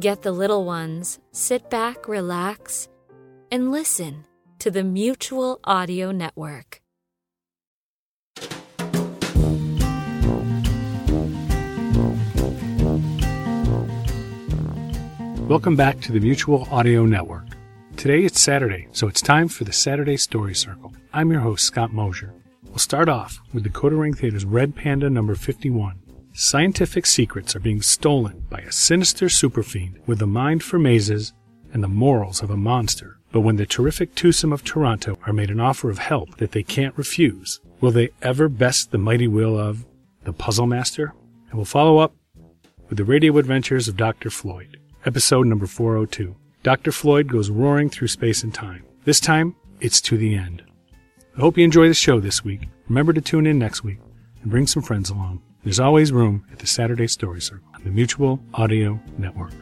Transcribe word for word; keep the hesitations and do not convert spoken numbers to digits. Get the little ones, sit back, relax, and listen to the Mutual Audio Network. Welcome back to the Mutual Audio Network. Today it's Saturday, so it's time for the Saturday Story Circle. I'm your host, Scott Mosier. We'll start off with the Coda-Ring Theater's Red Panda number fifty-one. Scientific secrets are being stolen by a sinister superfiend with a mind for mazes and the morals of a monster. But when the terrific twosome of Toronto are made an offer of help that they can't refuse, will they ever best the mighty will of the Puzzle Master? And we'll follow up with the radio adventures of Doctor Floyd. Episode number four oh two. Doctor Floyd goes roaring through space and time. This time, it's to the end. I hope you enjoy the show this week. Remember to tune in next week and bring some friends along. There's always room at the Saturday Story Circle on the Mutual Audio Network.